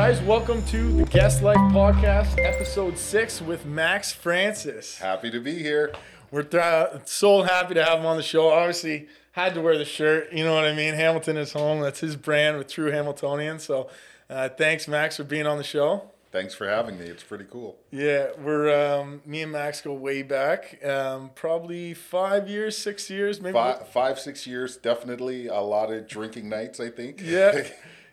guys, welcome to the Guest Life Podcast, episode 6 with Max Francis. Happy to be here. We're so happy to have him on the show. Obviously, had to wear the shirt, you know what I mean? Hamilton is home. That's his brand with True Hamiltonian. So thanks, Max, for being on the show. Thanks for having me. It's pretty cool. Yeah, we're me and Max go way back, probably 6 years, maybe. Five, 6 years, definitely. A lot of drinking nights, I think. Yeah,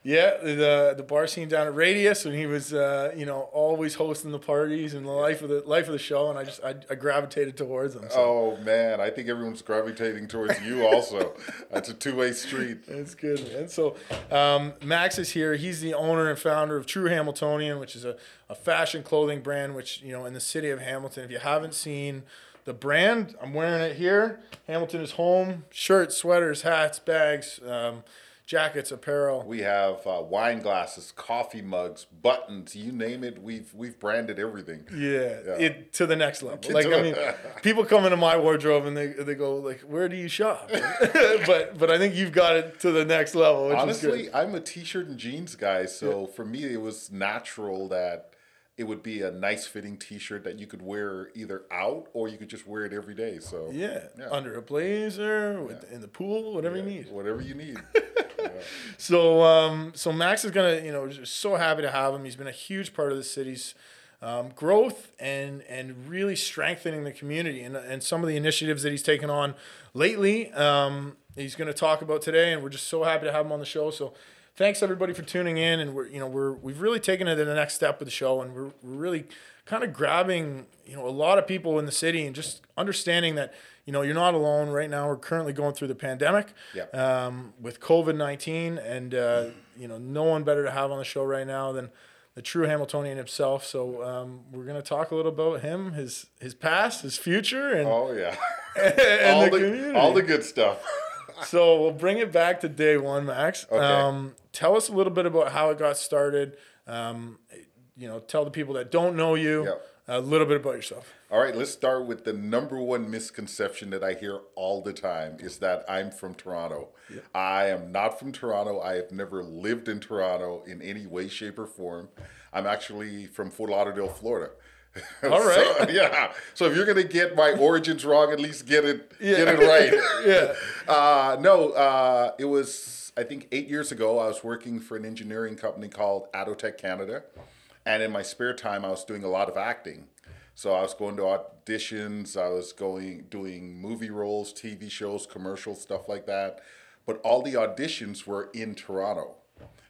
yeah. The bar scene down at Radius, and he was, always hosting the parties and the life of the show, and I gravitated towards him. So. Oh man, I think everyone's gravitating towards you also. That's a two-way street. That's good, man. So Max is here. He's the owner and founder of True Hamiltonian, which is a fashion clothing brand, which, you know, in the city of Hamilton, if you haven't seen the brand, I'm wearing it here. Hamilton is home. Shirts, sweaters, hats, bags, jackets, apparel. We have wine glasses, coffee mugs, buttons, you name it. We've branded everything. Yeah. It to the next level. Like, I mean, people come into my wardrobe and they go like, "Where do you shop?" but I think you've got it to the next level, which honestly, is good. I'm a t-shirt and jeans guy, so for me it was natural that it would be a nice fitting t-shirt that you could wear either out or you could just wear it every day. So yeah. Under a blazer, in the pool, whatever you need. Whatever you need. So Max is gonna, just so happy to have him. He's been a huge part of the city's growth and really strengthening the community and some of the initiatives that he's taken on lately. He's gonna talk about today, and we're just so happy to have him on the show. So thanks everybody for tuning in, and we've really taken it to the next step of the show, and we're really kind of grabbing a lot of people in the city and just understanding that you're not alone right now. We're currently going through the pandemic with COVID-19, and no one better to have on the show right now than the True Hamiltonian himself. So we're gonna talk a little about him, his past, his future, and and all the community, all the good stuff. So we'll bring it back to day one, Max. Okay. Tell us a little bit about how it got started. Tell the people that don't know you a little bit about yourself. All right, let's start with the number one misconception that I hear all the time is that I'm from Toronto. Yeah. I am not from Toronto. I have never lived in Toronto in any way, shape, or form. I'm actually from Fort Lauderdale, Florida. All right. So if you're gonna get my origins wrong, at least get it right. It was, I think, 8 years ago. I was working for an engineering company called Adotech Canada, and in my spare time, I was doing a lot of acting. So I was going to auditions. I was doing movie roles, TV shows, commercials, stuff like that. But all the auditions were in Toronto.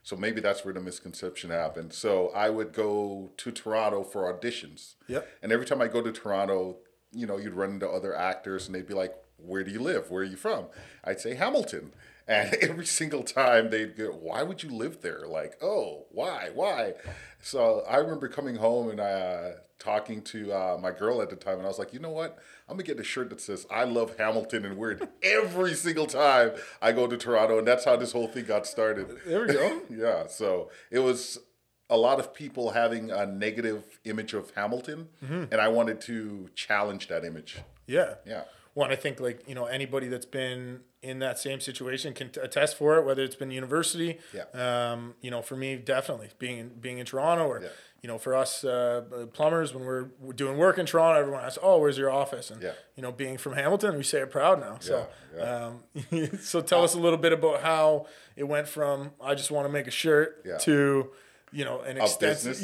So maybe that's where the misconception happened. So I would go to Toronto for auditions. Yep. And every time I go to Toronto, you'd run into other actors and they'd be like, "Where do you live? Where are you from?" I'd say Hamilton. And every single time they'd go, "Why would you live there?" Like, "Oh, why? So I remember coming home and talking to my girl at the time, and I was like, "You know what? I'm gonna get a shirt that says I love Hamilton and wear it every single time I go to Toronto," and that's how this whole thing got started. There we go. So it was a lot of people having a negative image of Hamilton, and I wanted to challenge that image. Yeah. Well, and I think anybody that's been in that same situation can attest for it, whether it's been university. For me, definitely being in Toronto, or for us plumbers, when we're doing work in Toronto, everyone asks, "Oh, where's your office?" And being from Hamilton, we say it proud now. So tell us a little bit about how it went from I just want to make a shirt to an extensive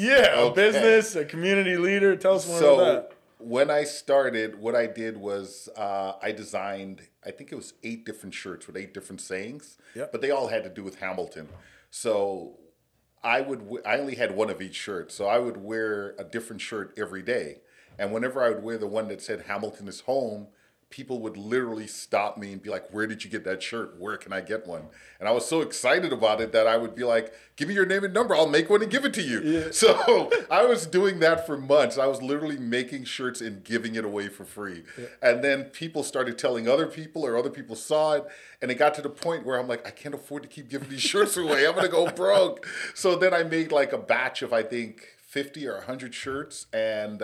business, a community leader. Tell us more about that. When I started, what I did was I designed, I think it was 8 different shirts with 8 different sayings, but they all had to do with Hamilton. So I only had one of each shirt. So I would wear a different shirt every day. And whenever I would wear the one that said Hamilton is home, people would literally stop me and be like, "Where did you get that shirt? Where can I get one?" And I was so excited about it that I would be like, "Give me your name and number. I'll make one and give it to you." Yeah. So I was doing that for months. I was literally making shirts and giving it away for free. Yeah. And then people started telling other people, or other people saw it. And it got to the point where I'm like, I can't afford to keep giving these shirts away. I'm going to go broke. So then I made a batch of, I think, 50 or 100 shirts. And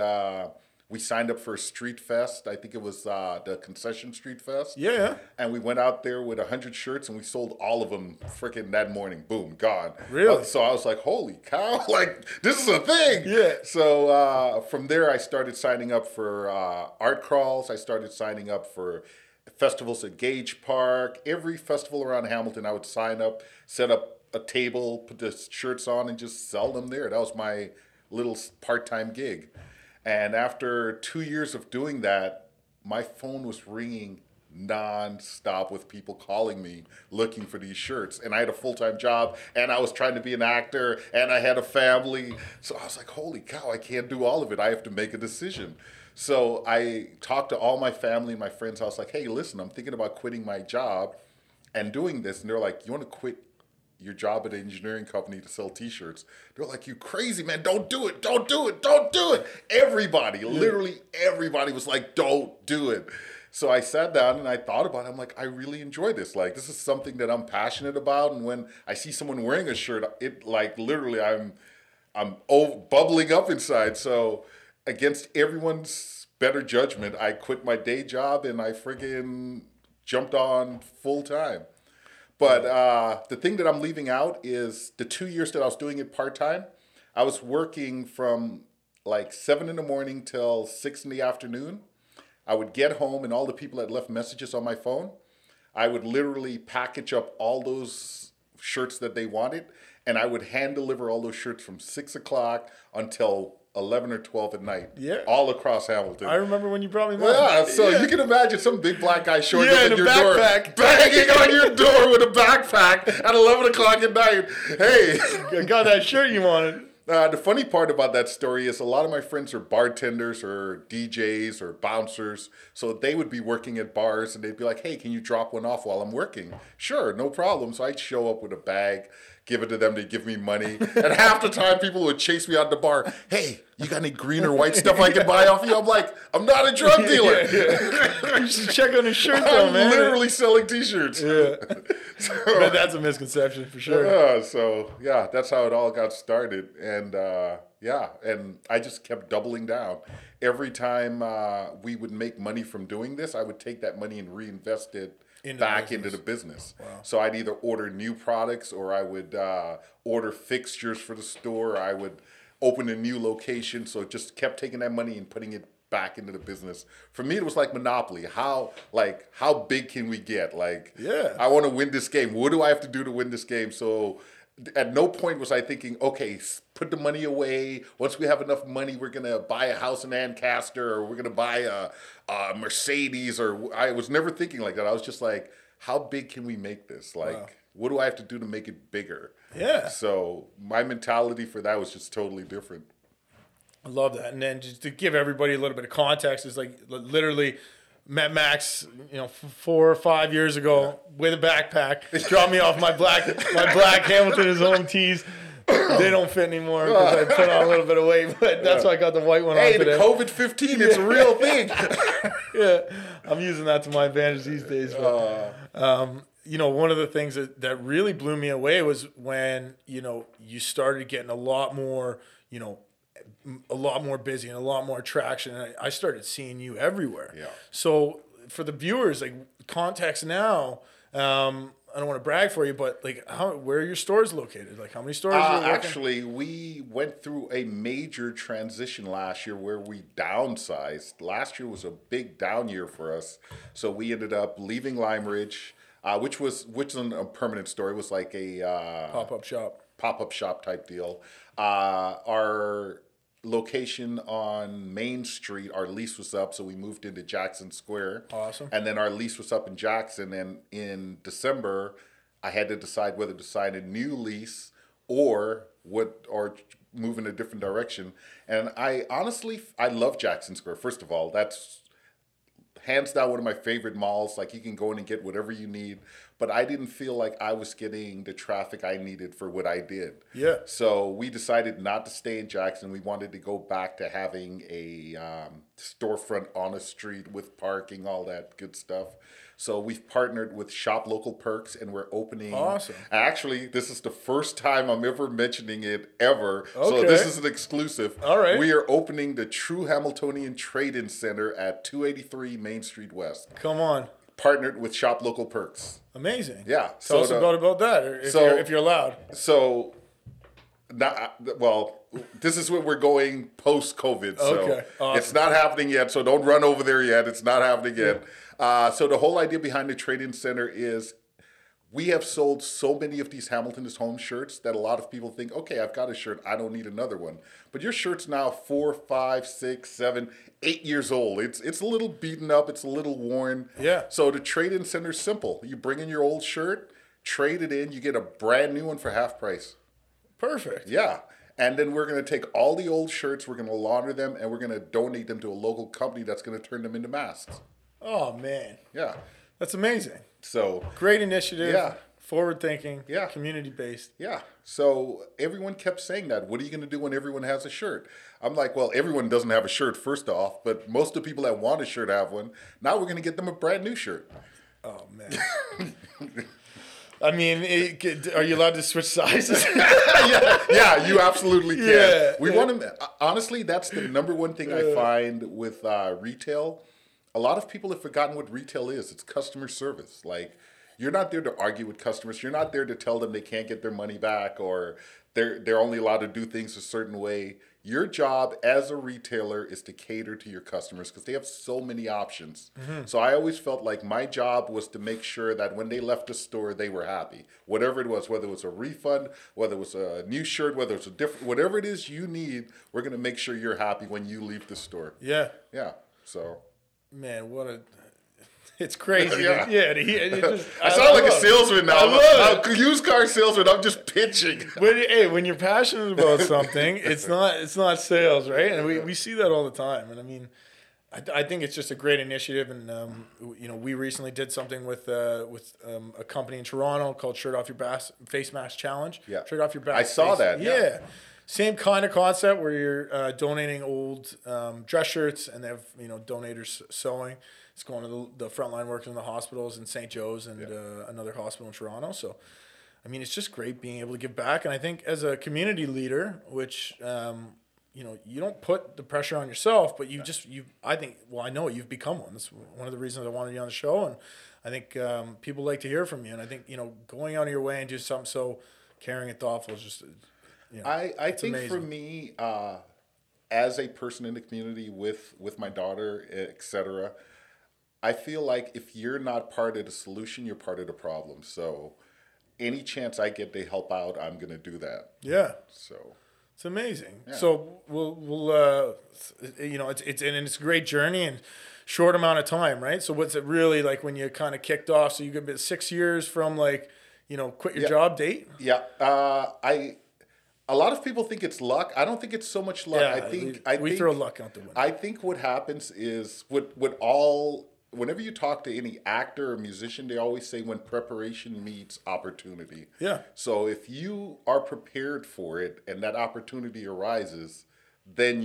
We signed up for a street fest. I think it was the Concession Street Fest. Yeah. And we went out there with 100 shirts, and we sold all of them freaking that morning. Boom, gone. Really? So I was like, holy cow, like, this is a thing. Yeah. So from there, I started signing up for art crawls. I started signing up for festivals at Gage Park. Every festival around Hamilton, I would sign up, set up a table, put the shirts on, and just sell them there. That was my little part-time gig. And after 2 years of doing that, my phone was ringing non-stop with people calling me looking for these shirts. And I had a full-time job, and I was trying to be an actor, and I had a family. So I was like, holy cow, I can't do all of it. I have to make a decision. So I talked to all my family and my friends. I was like, hey, listen, I'm thinking about quitting my job and doing this. And they're like, you want to quit your job at an engineering company to sell t-shirts? They're like, you crazy, man. Don't do it. Don't do it. Don't do it. Everybody, literally everybody was like, don't do it. So I sat down and I thought about it. I'm like, I really enjoy this. Like, this is something that I'm passionate about. And when I see someone wearing a shirt, it like literally I'm bubbling up inside. So against everyone's better judgment, I quit my day job and I friggin' jumped on full time. But the thing that I'm leaving out is the 2 years that I was doing it part-time, I was working from like 7 in the morning till 6 in the afternoon. I would get home and all the people that left messages on my phone, I would literally package up all those shirts that they wanted, and I would hand deliver all those shirts from 6 o'clock until 11 or 12 at night, all across Hamilton. I remember when you brought me mine. Yeah, so you can imagine some big black guy showing up at your door, banging on your door with a backpack at 11 o'clock at night. Hey, I got that shirt you wanted. The funny part about that story is a lot of my friends are bartenders or DJs or bouncers, so they would be working at bars, and they'd be like, hey, can you drop one off while I'm working? Sure, no problem. So I'd show up with a bag, give it to them, they'd give me money, and half the time people would chase me out the bar. Hey, you got any green or white stuff I can buy off you? I'm like, I'm not a drug dealer. You should check on his shirt, though, man. I'm literally selling t-shirts. Yeah. But that's a misconception for sure. So, yeah, that's how it all got started. And, and I just kept doubling down. Every time we would make money from doing this, I would take that money and reinvest it back into the business. Wow. So I'd either order new products or I would order fixtures for the store. I would open a new location. So it just kept taking that money and putting it back into the business. For me, it was like Monopoly. How big can we get? I want to win this game. What do I have to do to win this game? So at no point was I thinking, okay, put the money away. Once we have enough money, we're going to buy a house in Ancaster or we're going to buy a Mercedes. Or I was never thinking like that. I was just like, how big can we make this? Wow. What do I have to do to make it bigger? Yeah. So my mentality for that was just totally different. I love that. And then just to give everybody a little bit of context, it's like literally met Max, 4 or 5 years ago with a backpack, dropped me off my black Hamilton is home tees. They don't fit anymore because I put on a little bit of weight, but that's why I got the white one on today. Hey, the COVID-15, it's a real thing. I'm using that to my advantage these days. But, one of the things that really blew me away was when, you started getting a lot more busy and a lot more traction. And I started seeing you everywhere. Yeah. So for the viewers, context now, I don't want to brag for you, but where are your stores located? How many stores are you working? Actually, we went through a major transition last year where we downsized. Last year was a big down year for us. So we ended up leaving Lime Ridge, which isn't a permanent store. It was like a pop-up shop type deal. Our location on Main Street, our lease was up, so we moved into Jackson Square. Awesome. And then our lease was up in Jackson, and in December, I had to decide whether to sign a new lease or move in a different direction. And I love Jackson Square. First of all, that's hands down one of my favorite malls. You can go in and get whatever you need. But I didn't feel like I was getting the traffic I needed for what I did. Yeah. So we decided not to stay in Jackson. We wanted to go back to having a storefront on a street with parking, all that good stuff. So we've partnered with Shop Local Perks, and we're opening. Awesome. Actually, this is the first time I'm ever mentioning it ever. Okay. So this is an exclusive. All right. We are opening the True Hamiltonian Trade-In Center at 283 Main Street West. Come on. Partnered with Shop Local Perks. Amazing. Yeah. Tell us about that, if you're allowed. So, this is where we're going post-COVID. So okay. Awesome. It's not happening yet, so don't run over there yet. It's not happening yet. Yeah. So the whole idea behind the Trade-In Center is we have sold so many of these Hamilton is Home shirts that a lot of people think, okay, I've got a shirt. I don't need another one. But your shirt's now 4, 5, 6, 7, 8 years old. It's a little beaten up. It's a little worn. Yeah. So the Trade-In Center's simple. You bring in your old shirt, trade it in, you get a brand new one for half price. Perfect. Yeah. And then we're going to take all the old shirts, we're going to launder them, and we're going to donate them to a local company that's going to turn them into masks. Oh, man. Yeah. That's amazing. So great initiative. Yeah. Forward-thinking. Yeah. Community-based. Yeah. So everyone kept saying that. What are you going to do when everyone has a shirt? I'm like, well, everyone doesn't have a shirt, first off, but most of the people that want a shirt have one. Now we're going to get them a brand new shirt. Oh, man. I mean, are you allowed to switch sizes? yeah, you absolutely can. Yeah, we want to. Honestly, that's the number one thing I find with retail. A lot of people have forgotten what retail is. It's customer service. Like, you're not there to argue with customers. You're not there to tell them they can't get their money back or they're only allowed to do things a certain way. Your job as a retailer is to cater to your customers because they have so many options. Mm-hmm. So I always felt like my job was to make sure that when they left the store, they were happy. Whatever it was, whether it was a refund, whether it was a new shirt, whether it's a different, whatever it is you need, we're going to make sure you're happy when you leave the store. Yeah. Yeah. So. Man, it's crazy. Yeah. I sound like a salesman now. I'm a used car salesman. I'm just pitching. When you're passionate about something, it's not sales, right? And we see that all the time. And I mean, I think it's just a great initiative. And, we recently did something with a company in Toronto called Shirt Off Your Bass Face Mask Challenge. Yeah. Shirt Off Your Bass. I saw that. Yeah. Same kind of concept where you're donating old dress shirts and they have, donators sewing. It's going to the frontline workers in the hospitals in St. Joe's and another hospital in Toronto. So, I mean, it's just great being able to give back. And I think as a community leader, which, you don't put the pressure on yourself, but I know you've become one. That's one of the reasons I wanted you on the show. And I think people like to hear from you. And I think, going out of your way and do something so caring and thoughtful is just... Yeah, I think amazing. For me, as a person in the community with my daughter, etc., I feel like if you're not part of the solution, you're part of the problem. So any chance I get to help out, I'm going to do that. Yeah. So it's amazing. Yeah. So we'll it's a great journey and short amount of time, right? So what's it really like when you kind of kicked off? So you could be 6 years from quit your job date? Yeah. A lot of people think it's luck. I don't think it's so much luck. Yeah, I think we throw luck out the window. I think what happens is whenever you talk to any actor or musician, they always say when preparation meets opportunity. Yeah. So if you are prepared for it and that opportunity arises, then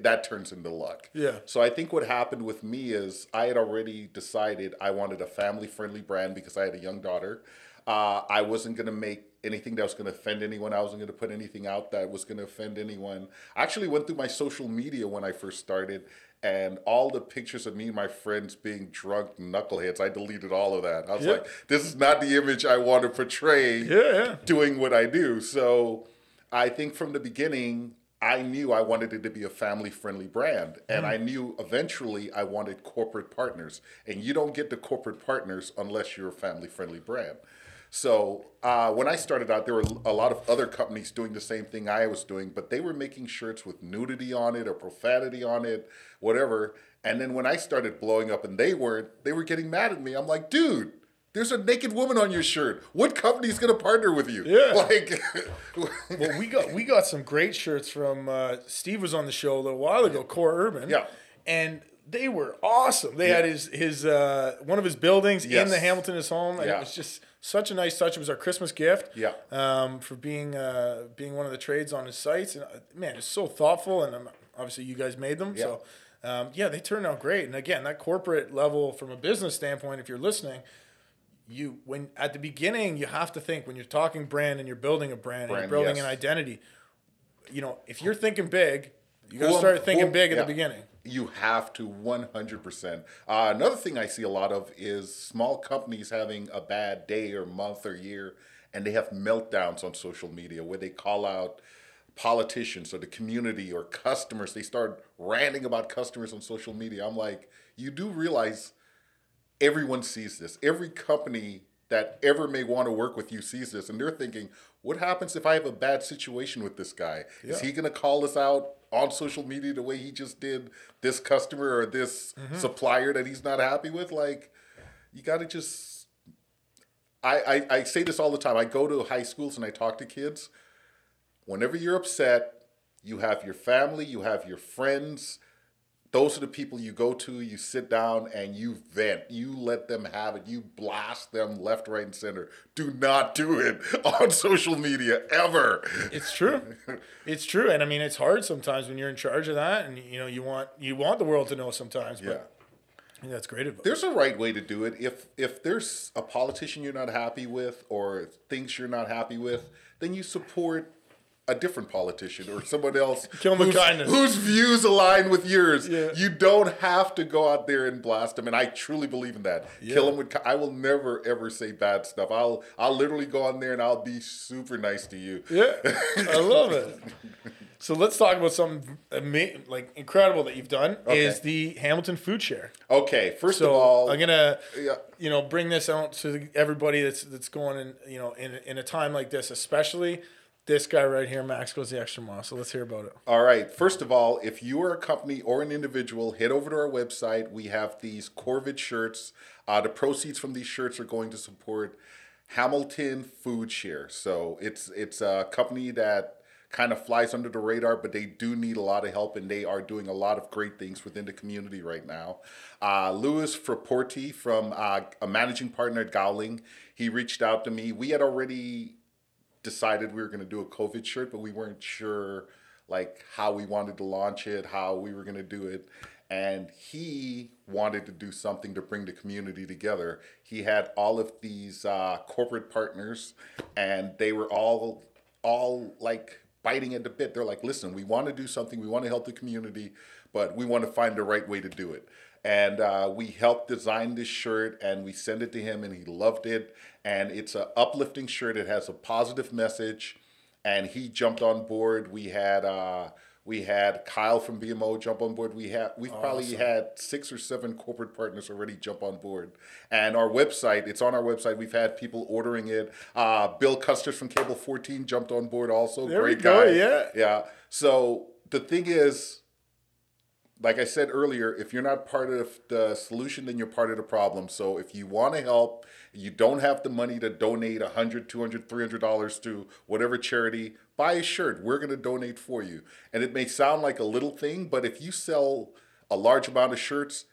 that turns into luck. Yeah. So I think what happened with me is I had already decided I wanted a family-friendly brand because I had a young daughter. I wasn't going to make anything that was going to offend anyone. I wasn't going to put anything out that was going to offend anyone. I actually went through my social media when I first started, and all the pictures of me and my friends being drunk knuckleheads, I deleted all of that. I was like, this is not the image I want to portray doing what I do. So I think from the beginning, I knew I wanted it to be a family-friendly brand, and I knew eventually I wanted corporate partners. And you don't get the corporate partners unless you're a family-friendly brand. So when I started out, there were a lot of other companies doing the same thing I was doing, but they were making shirts with nudity on it or profanity on it, whatever. And then when I started blowing up and they were getting mad at me. I'm like, dude, there's a naked woman on your shirt. What company's going to partner with you? Yeah. Well, we got some great shirts from Steve was on the show a little while ago, Core Urban. Yeah. And they were awesome. They had his one of his buildings in the Hamilton is Home, and it was just such a nice touch. It was our Christmas gift. Yeah. For being one of the trades on his sites, and man, it's so thoughtful. And obviously, you guys made them. Yeah. So Yeah, they turned out great. And again, that corporate level from a business standpoint, if you're listening, when at the beginning, you have to think when you're talking brand and you're building a brand, and you're building an identity, you know, if you're thinking big, you got to start thinking big at the beginning. You have to 100%. Another thing I see a lot of is small companies having a bad day or month or year, and they have meltdowns on social media where they call out politicians or the community or customers. They start ranting about customers on social media. I'm like, you do realize everyone sees this. Every company that ever may want to work with you sees this, and they're thinking, what happens if I have a bad situation with this guy? Yeah. Is he going to call us out on social media the way he just did this customer or this supplier that he's not happy with? Like, you got to just, I say this all the time. I go to high schools and I talk to kids. Whenever you're upset, you have your family, you have your friends. Those are the people you go to, you sit down and you vent. You let them have it. You blast them left, right, and center. Do not do it on social media ever. It's true. It's true. And I mean, it's hard sometimes when you're in charge of that, and you know, you want the world to know sometimes, but yeah, that's great advice. There's a right way to do it. If there's a politician you're not happy with or things you're not happy with, then you support a different politician or someone else whose views align with yours. Yeah. You don't have to go out there and blast them. And I truly believe in that. Yeah. Kill them with. I will never, ever say bad stuff. I'll literally go on there and I'll be super nice to you. Yeah, I love it. So let's talk about something incredible that you've done is the Hamilton Food Share. Okay, first of all, I'm gonna bring this out to everybody that's going in, in a time like this, especially. This guy right here, Max, goes the extra mile, so let's hear about it. All right. First of all, if you are a company or an individual, head over to our website. We have these Corvid shirts. The proceeds from these shirts are going to support Hamilton Food Share. So it's a company that kind of flies under the radar, but they do need a lot of help, and they are doing a lot of great things within the community right now. Louis Fraporti from a managing partner at Gowling, he reached out to me. We had already decided we were going to do a COVID shirt, but we weren't sure like how we wanted to launch it, how we were going to do it. And he wanted to do something to bring the community together. He had all of these corporate partners, and they were all like biting at the bit. They're like, listen, we want to do something. We want to help the community, but we want to find the right way to do it. And we helped design this shirt, and we sent it to him, and he loved it. And it's an uplifting shirt. It has a positive message, and he jumped on board. We had Kyle from BMO jump on board. We've probably had 6 or 7 corporate partners already jump on board. And our website, it's on our website. We've had people ordering it. Bill Custer from Cable 14 jumped on board also. Great guy. Yeah. So the thing is, like I said earlier, if you're not part of the solution, then you're part of the problem. So if you want to help, you don't have the money to donate $100, $200, $300 to whatever charity, buy a shirt. We're going to donate for you. And it may sound like a little thing, but if you sell a large amount of shirts,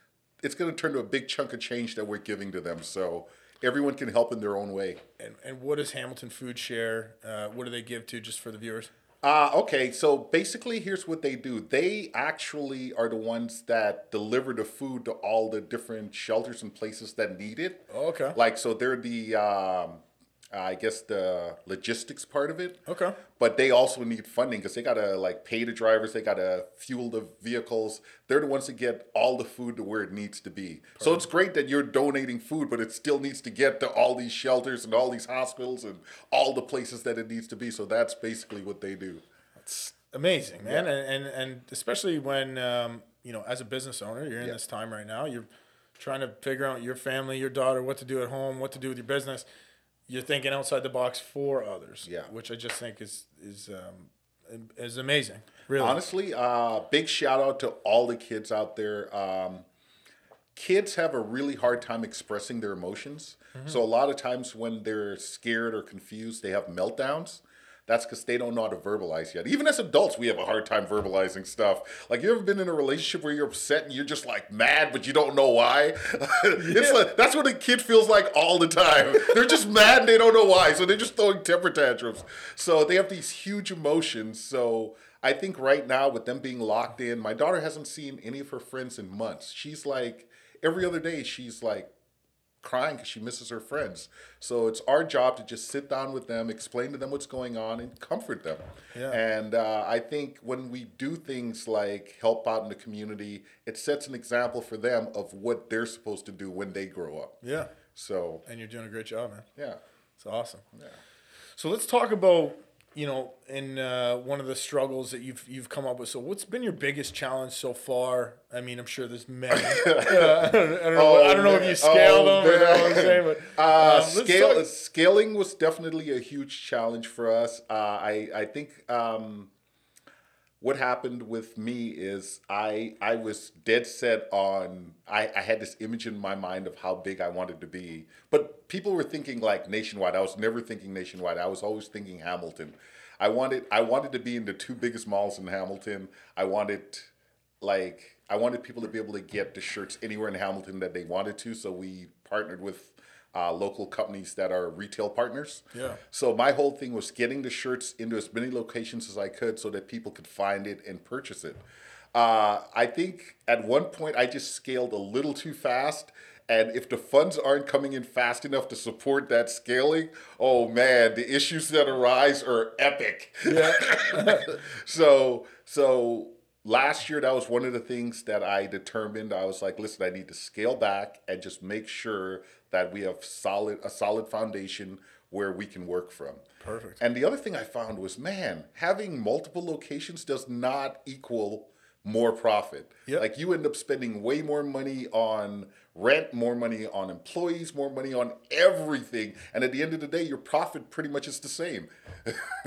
it's going to turn to a big chunk of change that we're giving to them. So everyone can help in their own way. And what does Hamilton Food Share, what do they give to, just for the viewers? Okay, so basically here's what they do. They actually are the ones that deliver the food to all the different shelters and places that need it. Okay. Like, so they're the, I guess, the logistics part of it. Okay. But they also need funding because they got to, like, pay the drivers. They got to fuel the vehicles. They're the ones that get all the food to where it needs to be. Perfect. So it's great that you're donating food, but it still needs to get to all these shelters and all these hospitals and all the places that it needs to be. So that's basically what they do. That's amazing, man. Yeah. And especially when, as a business owner, you're in this time right now. You're trying to figure out your family, your daughter, what to do at home, what to do with your business. You're thinking outside the box for others, which I just think is amazing. Really, honestly, big shout out to all the kids out there. Kids have a really hard time expressing their emotions, so a lot of times when they're scared or confused, they have meltdowns. That's because they don't know how to verbalize yet. Even as adults, we have a hard time verbalizing stuff. Like, you ever been in a relationship where you're upset and you're just, like, mad, but you don't know why? That's what a kid feels like all the time. They're just mad and they don't know why, so they're just throwing temper tantrums. So they have these huge emotions, so I think right now with them being locked in, my daughter hasn't seen any of her friends in months. She's like, every other day she's like crying because she misses her friends. So it's our job to just sit down with them, explain to them what's going on, and comfort them. Yeah. And I think when we do things like help out in the community, it sets an example for them of what they're supposed to do when they grow up. Yeah. So. And you're doing a great job, man. Yeah. It's awesome. Yeah. So let's talk about, you know, in one of the struggles that you've come up with. So what's been your biggest challenge so far? I mean, I'm sure there's many. I don't know if you scaled them or that one thing, but scaling was definitely a huge challenge for us. I think what happened with me is I was dead set on, I had this image in my mind of how big I wanted to be. But people were thinking like nationwide. I was never thinking nationwide. I was always thinking Hamilton. I wanted to be in the two biggest malls in Hamilton. I wanted people to be able to get the shirts anywhere in Hamilton that they wanted to. So we partnered with local companies that are retail partners. Yeah. So my whole thing was getting the shirts into as many locations as I could so that people could find it and purchase it. I think at one point I just scaled a little too fast. And if the funds aren't coming in fast enough to support that scaling, oh man, the issues that arise are epic. Yeah. So last year, that was one of the things that I determined. I was like, listen, I need to scale back and just make sure that we have a solid foundation where we can work from. Perfect. And the other thing I found was, man, having multiple locations does not equal more profit. Yep. Like you end up spending way more money on rent, more money on employees, more money on everything. And at the end of the day, your profit pretty much is the same.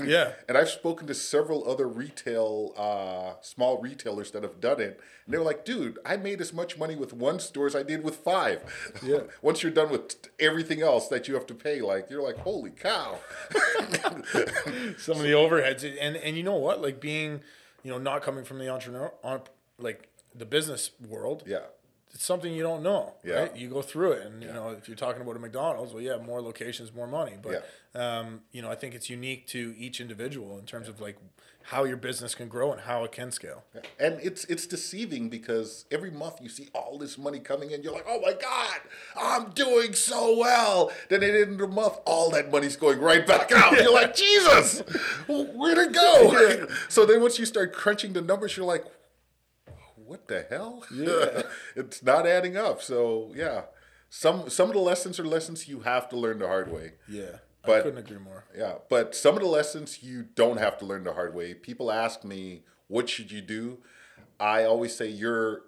Yeah. And I've spoken to several other small retailers that have done it. And they were like, dude, I made as much money with one store as I did with five. Yeah. Once you're done with everything else that you have to pay, like, you're like, holy cow. Some of the overheads. And you know what? Like being, you know, not coming from the the business world. Yeah. It's something you don't know, yeah. Right? You go through it, and, you know, if you're talking about a McDonald's, well, yeah, more locations, more money. But, you know, I think it's unique to each individual in terms of, like, how your business can grow and how it can scale. Yeah. And it's deceiving because every month you see all this money coming in. You're like, oh, my God, I'm doing so well. Then at the end of the month, all that money's going right back out. You're like, Jesus, where'd it go? Yeah. So then once you start crunching the numbers, you're like, what the hell? Yeah. It's not adding up. So, yeah. Some of the lessons are lessons you have to learn the hard way. Yeah. But, I couldn't agree more. Yeah. But some of the lessons you don't have to learn the hard way. People ask me, what should you do? I always say you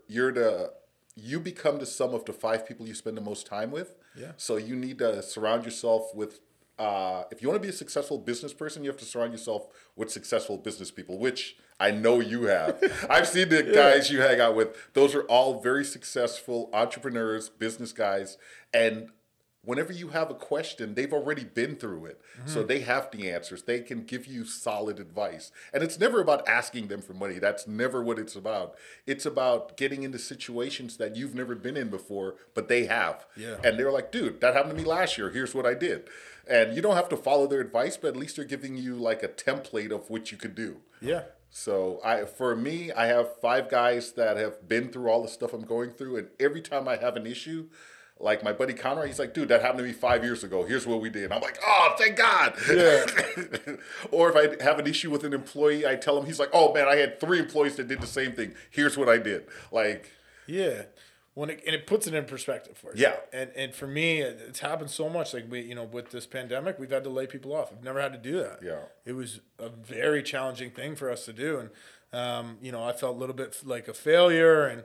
become the sum of the five people you spend the most time with. Yeah. So you need to surround yourself with if you want to be a successful business person, you have to surround yourself with successful business people, which I know you have. I've seen the guys you hang out with. Those are all very successful entrepreneurs, business guys. And whenever you have a question, they've already been through it. Mm-hmm. So they have the answers. They can give you solid advice. And it's never about asking them for money. That's never what it's about. It's about getting into situations that you've never been in before, but they have. Yeah. And they're like, dude, that happened to me last year. Here's what I did. And you don't have to follow their advice, but at least they're giving you like a template of what you could do. Yeah. So I have five guys that have been through all the stuff I'm going through. And every time I have an issue, like my buddy Conrad, he's like, dude, that happened to me 5 years ago. Here's what we did. And I'm like, oh, thank God. Yeah. Or if I have an issue with an employee, I tell him, he's like, oh, man, I had three employees that did the same thing. Here's what I did. Like, yeah. When it puts it in perspective for you. Yeah. And for me, it's happened so much. Like, we, you know, with this pandemic, we've had to lay people off. I've never had to do that. Yeah. It was a very challenging thing for us to do. And, you know, I felt a little bit like a failure and,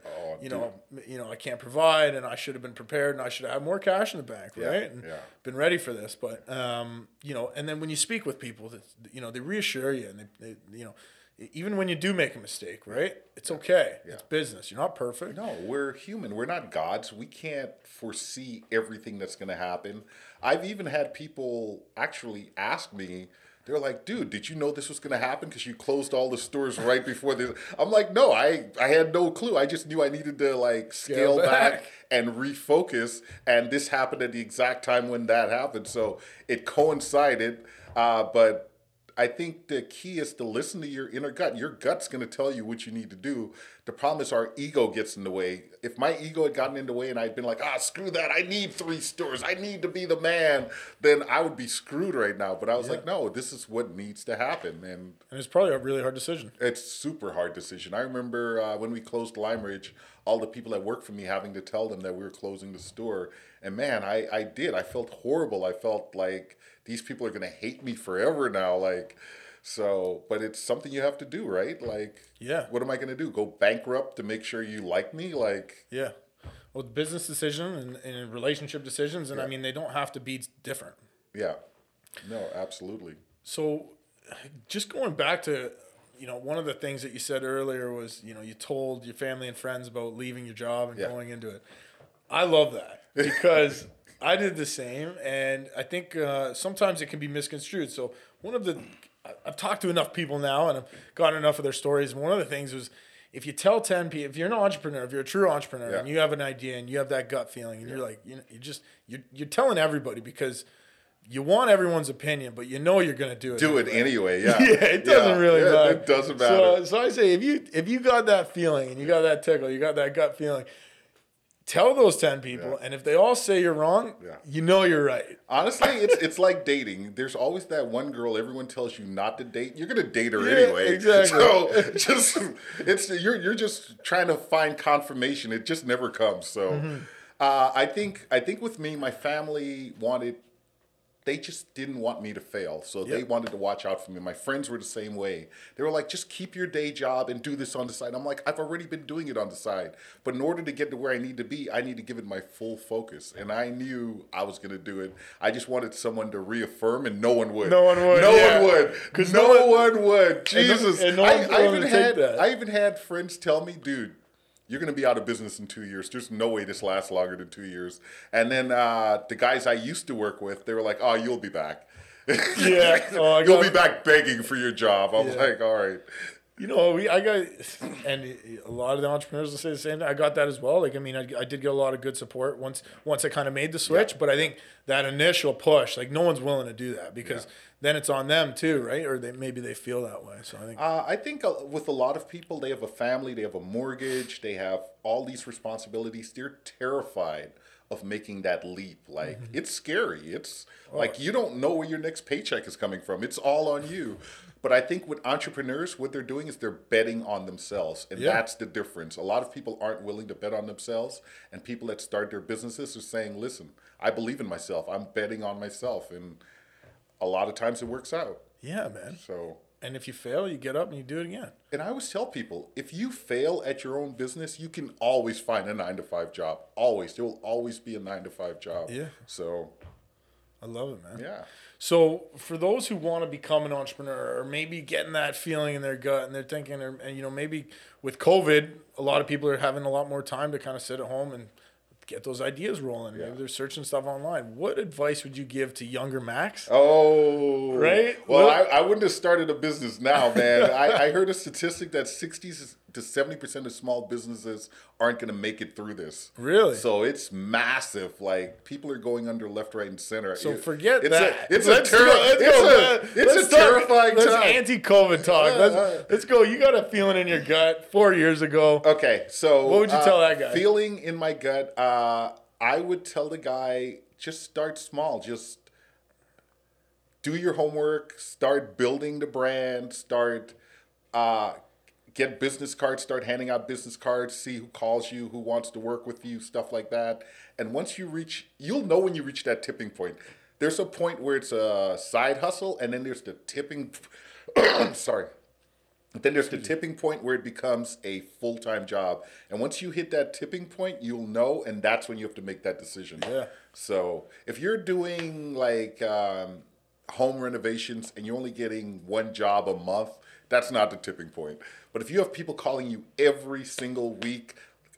I can't provide and I should have been prepared and I should have more cash in the bank, right? And been ready for this. But, you know, and then when you speak with people, you know, they reassure you and they you know, even when you do make a mistake, right? It's okay. Yeah. It's business. You're not perfect. No, we're human. We're not gods. We can't foresee everything that's going to happen. I've even had people actually ask me, they're like, dude, did you know this was going to happen? Because you closed all the stores right before this. I'm like, no, I had no clue. I just knew I needed to like scale back and refocus. And this happened at the exact time when that happened. So it coincided. But I think the key is to listen to your inner gut. Your gut's going to tell you what you need to do. The problem is our ego gets in the way. If my ego had gotten in the way and I'd been like, screw that, I need 3 stores, I need to be the man, then I would be screwed right now. But I was like, no, this is what needs to happen. And it's probably a really hard decision. It's super hard decision. I remember when we closed Lime Ridge, all the people that worked for me having to tell them that we were closing the store. And man, I did. I felt horrible. I felt like these people are going to hate me forever now. But it's something you have to do, right? What am I going to do? Go bankrupt to make sure you like me? Well, business decision and relationship decisions. And I mean, they don't have to be different. Yeah. No, absolutely. So just going back to, one of the things that you said earlier was, you told your family and friends about leaving your job and going into it. I love that because I did the same, and I think sometimes it can be misconstrued. So I've talked to enough people now, and I've gotten enough of their stories. And one of the things was, if you tell 10 people, if you're an entrepreneur, if you're a true entrepreneur, and you have an idea, and you have that gut feeling, and you're like, you're telling everybody because you want everyone's opinion, but you're going to do it. Do it anyway. Yeah. It doesn't really matter. It doesn't matter. So I say, if you got that feeling, and you got that tickle, you got that gut feeling, tell those 10 people, and if they all say you're wrong, you're right. Honestly, it's like dating. There's always that one girl everyone tells you not to date. You're going to date her anyway. Exactly. So you're just trying to find confirmation. It just never comes. So I think with me, my family they just didn't want me to fail. So they wanted to watch out for me. My friends were the same way. They were like, just keep your day job and do this on the side. I'm like, I've already been doing it on the side. But in order to get to where I need to be, I need to give it my full focus. And I knew I was going to do it. I just wanted someone to reaffirm, and no one would. Because no one would. Jesus. I even had friends tell me, dude, you're going to be out of business in 2 years. There's no way this lasts longer than 2 years. And then the guys I used to work with, they were like, you'll be back. You'll be back begging for your job. I'm like, all right. And a lot of the entrepreneurs will say the same thing. I got that as well. I did get a lot of good support once I kind of made the switch. Yeah. But I think that initial push, no one's willing to do that because then it's on them too, right? Or maybe they feel that way. So I think with a lot of people, they have a family, they have a mortgage, they have all these responsibilities. They're terrified of making that leap. It's scary. It's you don't know where your next paycheck is coming from. It's all on you. But I think with entrepreneurs, what they're doing is they're betting on themselves. And that's the difference. A lot of people aren't willing to bet on themselves. And people that start their businesses are saying, listen, I believe in myself. I'm betting on myself. And a lot of times it works out. Yeah, man. So. And if you fail, you get up and you do it again. And I always tell people, if you fail at your own business, you can always find a 9-to-5 job. Always. There will always be a 9-to-5 job. Yeah. So. I love it, man. Yeah. So for those who want to become an entrepreneur or maybe getting that feeling in their gut and they're thinking, maybe with COVID, a lot of people are having a lot more time to kind of sit at home and get those ideas rolling. Yeah. Maybe they're searching stuff online. What advice would you give to younger Max? Oh. Right? Well, I wouldn't have started a business now, man. I heard a statistic that 60% to 70% of small businesses aren't going to make it through this. Really? So it's massive. People are going under left, right, and center. So forget that. It's a terrifying time. Let's anti-COVID talk. Let's go. You got a feeling in your gut 4 years ago. Okay. So what would you tell that guy? Feeling in my gut, I would tell the guy, just start small. Just do your homework. Start building the brand. Start... get business cards, start handing out business cards, see who calls you, who wants to work with you, stuff like that. And once you'll know when you reach that tipping point. There's a point where it's a side hustle, and then there's the tipping, Then there's the tipping point where it becomes a full-time job. And once you hit that tipping point, you'll know, and that's when you have to make that decision. Yeah. So if you're doing home renovations and you're only getting one job a month, that's not the tipping point. But if you have people calling you every single week,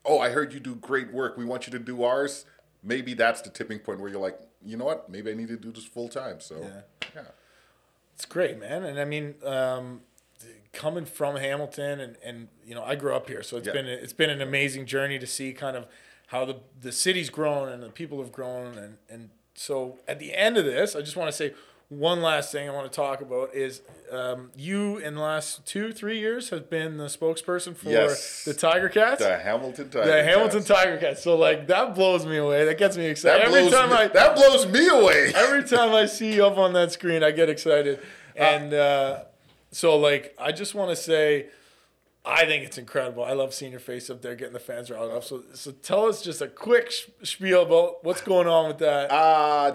I heard you do great work, we want you to do ours, maybe that's the tipping point where you're like, you know what, maybe I need to do this full time. So, yeah. It's great, man. And I mean, coming from Hamilton and I grew up here, so it's been an amazing journey to see kind of how the city's grown and the people have grown. And so at the end of this, I just want to say, one last thing I want to talk about is you in the last 2-3 years have been the spokesperson for the Tiger Cats. The Hamilton Tiger Cats. So like that blows me away. That gets me excited. That blows me away. Every time I see you up on that screen, I get excited. And so like I just want to say I think it's incredible. I love seeing your face up there, getting the fans riled up. So tell us just a quick spiel about what's going on with that.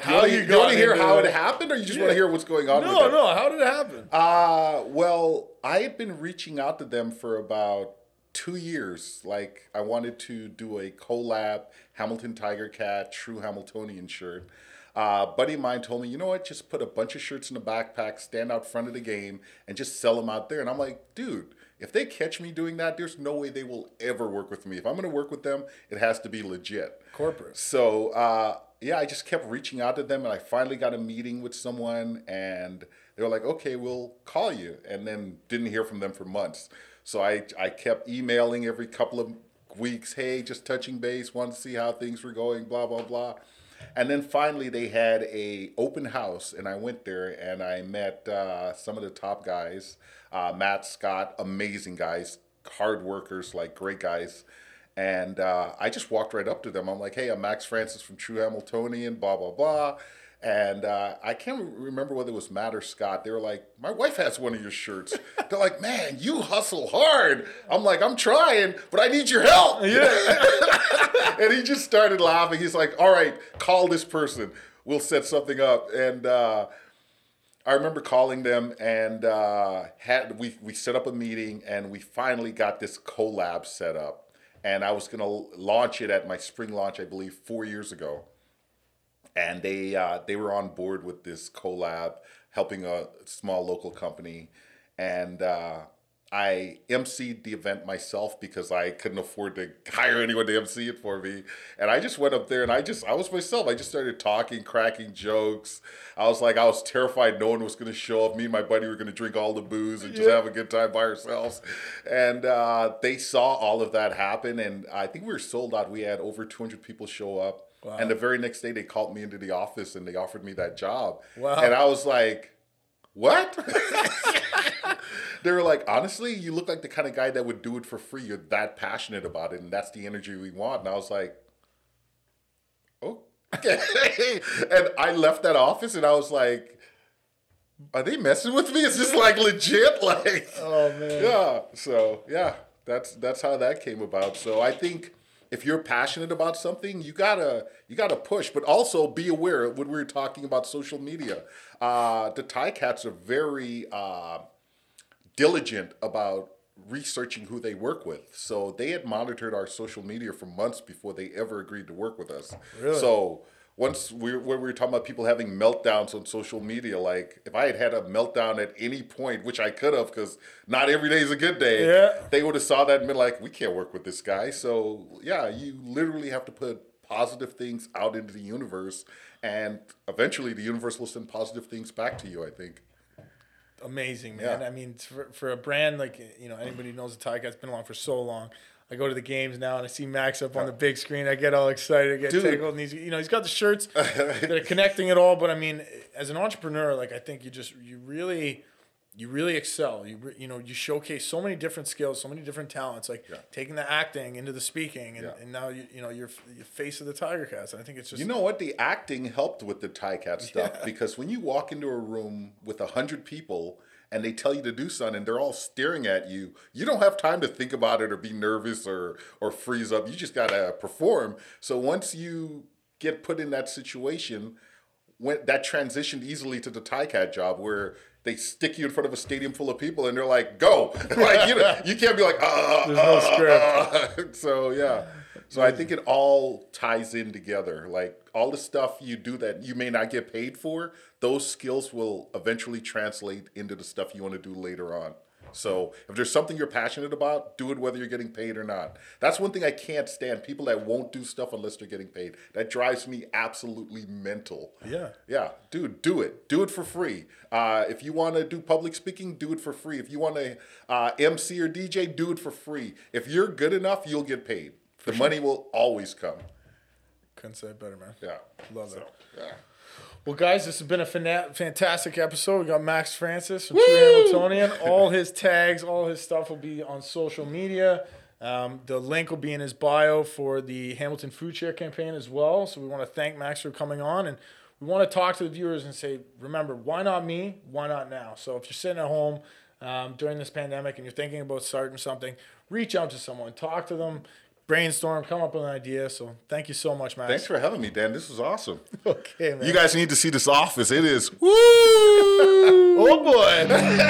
Do you want to hear how it happened, or you just want to hear what's going on with it? No, how did it happen? Well, I had been reaching out to them for about 2 years. Like, I wanted to do a collab, Hamilton Tiger Cat, True Hamiltonian shirt. A buddy of mine told me, you know what, just put a bunch of shirts in a backpack, stand out front of the game, and just sell them out there. And I'm like, dude, if they catch me doing that, there's no way they will ever work with me. If I'm going to work with them, it has to be legit. Corporate. So, I just kept reaching out to them, and I finally got a meeting with someone, and they were like, okay, we'll call you, and then didn't hear from them for months. So I kept emailing every couple of weeks, hey, just touching base, wanted to see how things were going, blah, blah, blah. And then finally they had a open house, and I went there, and I met some of the top guys. Matt Scott, amazing guys, hard workers, like great guys. And I just walked right up to them. I'm like, hey, I'm Max Francis from True Hamiltonian, blah, blah, blah. And I can't remember whether it was Matt or Scott. They were like, my wife has one of your shirts. They're like, man, you hustle hard. I'm like, I'm trying, but I need your help. Yeah. And he just started laughing. He's like, all right, call this person. We'll set something up. And I remember calling them, and we set up a meeting, and we finally got this collab set up. And I was going to launch it at my spring launch, I believe, 4 years ago. And they were on board with this collab, helping a small local company. And I emceed the event myself because I couldn't afford to hire anyone to emcee it for me. And I just went up there, and I was myself. I just started talking, cracking jokes. I was terrified no one was going to show up. Me and my buddy were going to drink all the booze and just have a good time by ourselves. And they saw all of that happen, and I think we were sold out. We had over 200 people show up. Wow. And the very next day, they called me into the office, and they offered me that job. Wow. And I was like, what? They were like, honestly, you look like the kind of guy that would do it for free. You're that passionate about it, and that's the energy we want. And I was like, okay. And I left that office, and I was like, are they messing with me? Is this like legit? Like, oh, man. Yeah. So, yeah, that's how that came about. So I think if you're passionate about something, you gotta push, but also be aware of when we were talking about social media. The Tie Cats are very diligent about researching who they work with. So they had monitored our social media for months before they ever agreed to work with us. Really? So once we were talking about people having meltdowns on social media, like if I had a meltdown at any point, which I could have because not every day is a good day, they would have saw that and been like, we can't work with this guy. So yeah, you literally have to put positive things out into the universe, and eventually the universe will send positive things back to you, I think. Amazing, man. Yeah. I mean, for a brand like, anybody who knows the Tiger Cat's been along for so long. I go to the games now, and I see Max up on the big screen. I get all excited, I get tickled, and he's got the shirts that are connecting it all. But I mean, as an entrepreneur, like I think you really excel. You showcase so many different skills, so many different talents. Like taking the acting into the speaking, and now you're face of the Tiger Cats. And I think it's just the acting helped with the Tiger Cat stuff because when you walk into a room with 100 people, and they tell you to do something, and they're all staring at you, you don't have time to think about it or be nervous or freeze up. You just got to perform. So once you get put in that situation, that transitioned easily to the Tie Cat job where they stick you in front of a stadium full of people, and they're like, go. Like, you can't be like, there's no script. So, yeah. So I think it all ties in together. Like all the stuff you do that you may not get paid for, those skills will eventually translate into the stuff you want to do later on. So if there's something you're passionate about, do it whether you're getting paid or not. That's one thing I can't stand, people that won't do stuff unless they're getting paid. That drives me absolutely mental. Yeah. Yeah. Dude, do it. Do it for free. If you want to do public speaking, do it for free. If you want to MC or DJ, do it for free. If you're good enough, you'll get paid. The money will always come. Couldn't say it better, man. Yeah. Love it. Yeah. Well, guys, this has been a fantastic episode. We got Max Francis from True Hamiltonian. All his tags, all his stuff will be on social media. The link will be in his bio for the Hamilton Food Share campaign as well. So we want to thank Max for coming on. And we want to talk to the viewers and say, remember, why not me? Why not now? So if you're sitting at home during this pandemic and you're thinking about starting something, reach out to someone, talk to them, brainstorm, come up with an idea. So thank you so much, Max. Thanks for having me, Dan. This was awesome. Okay, man. You guys need to see this office. It is, woo! Oh, boy.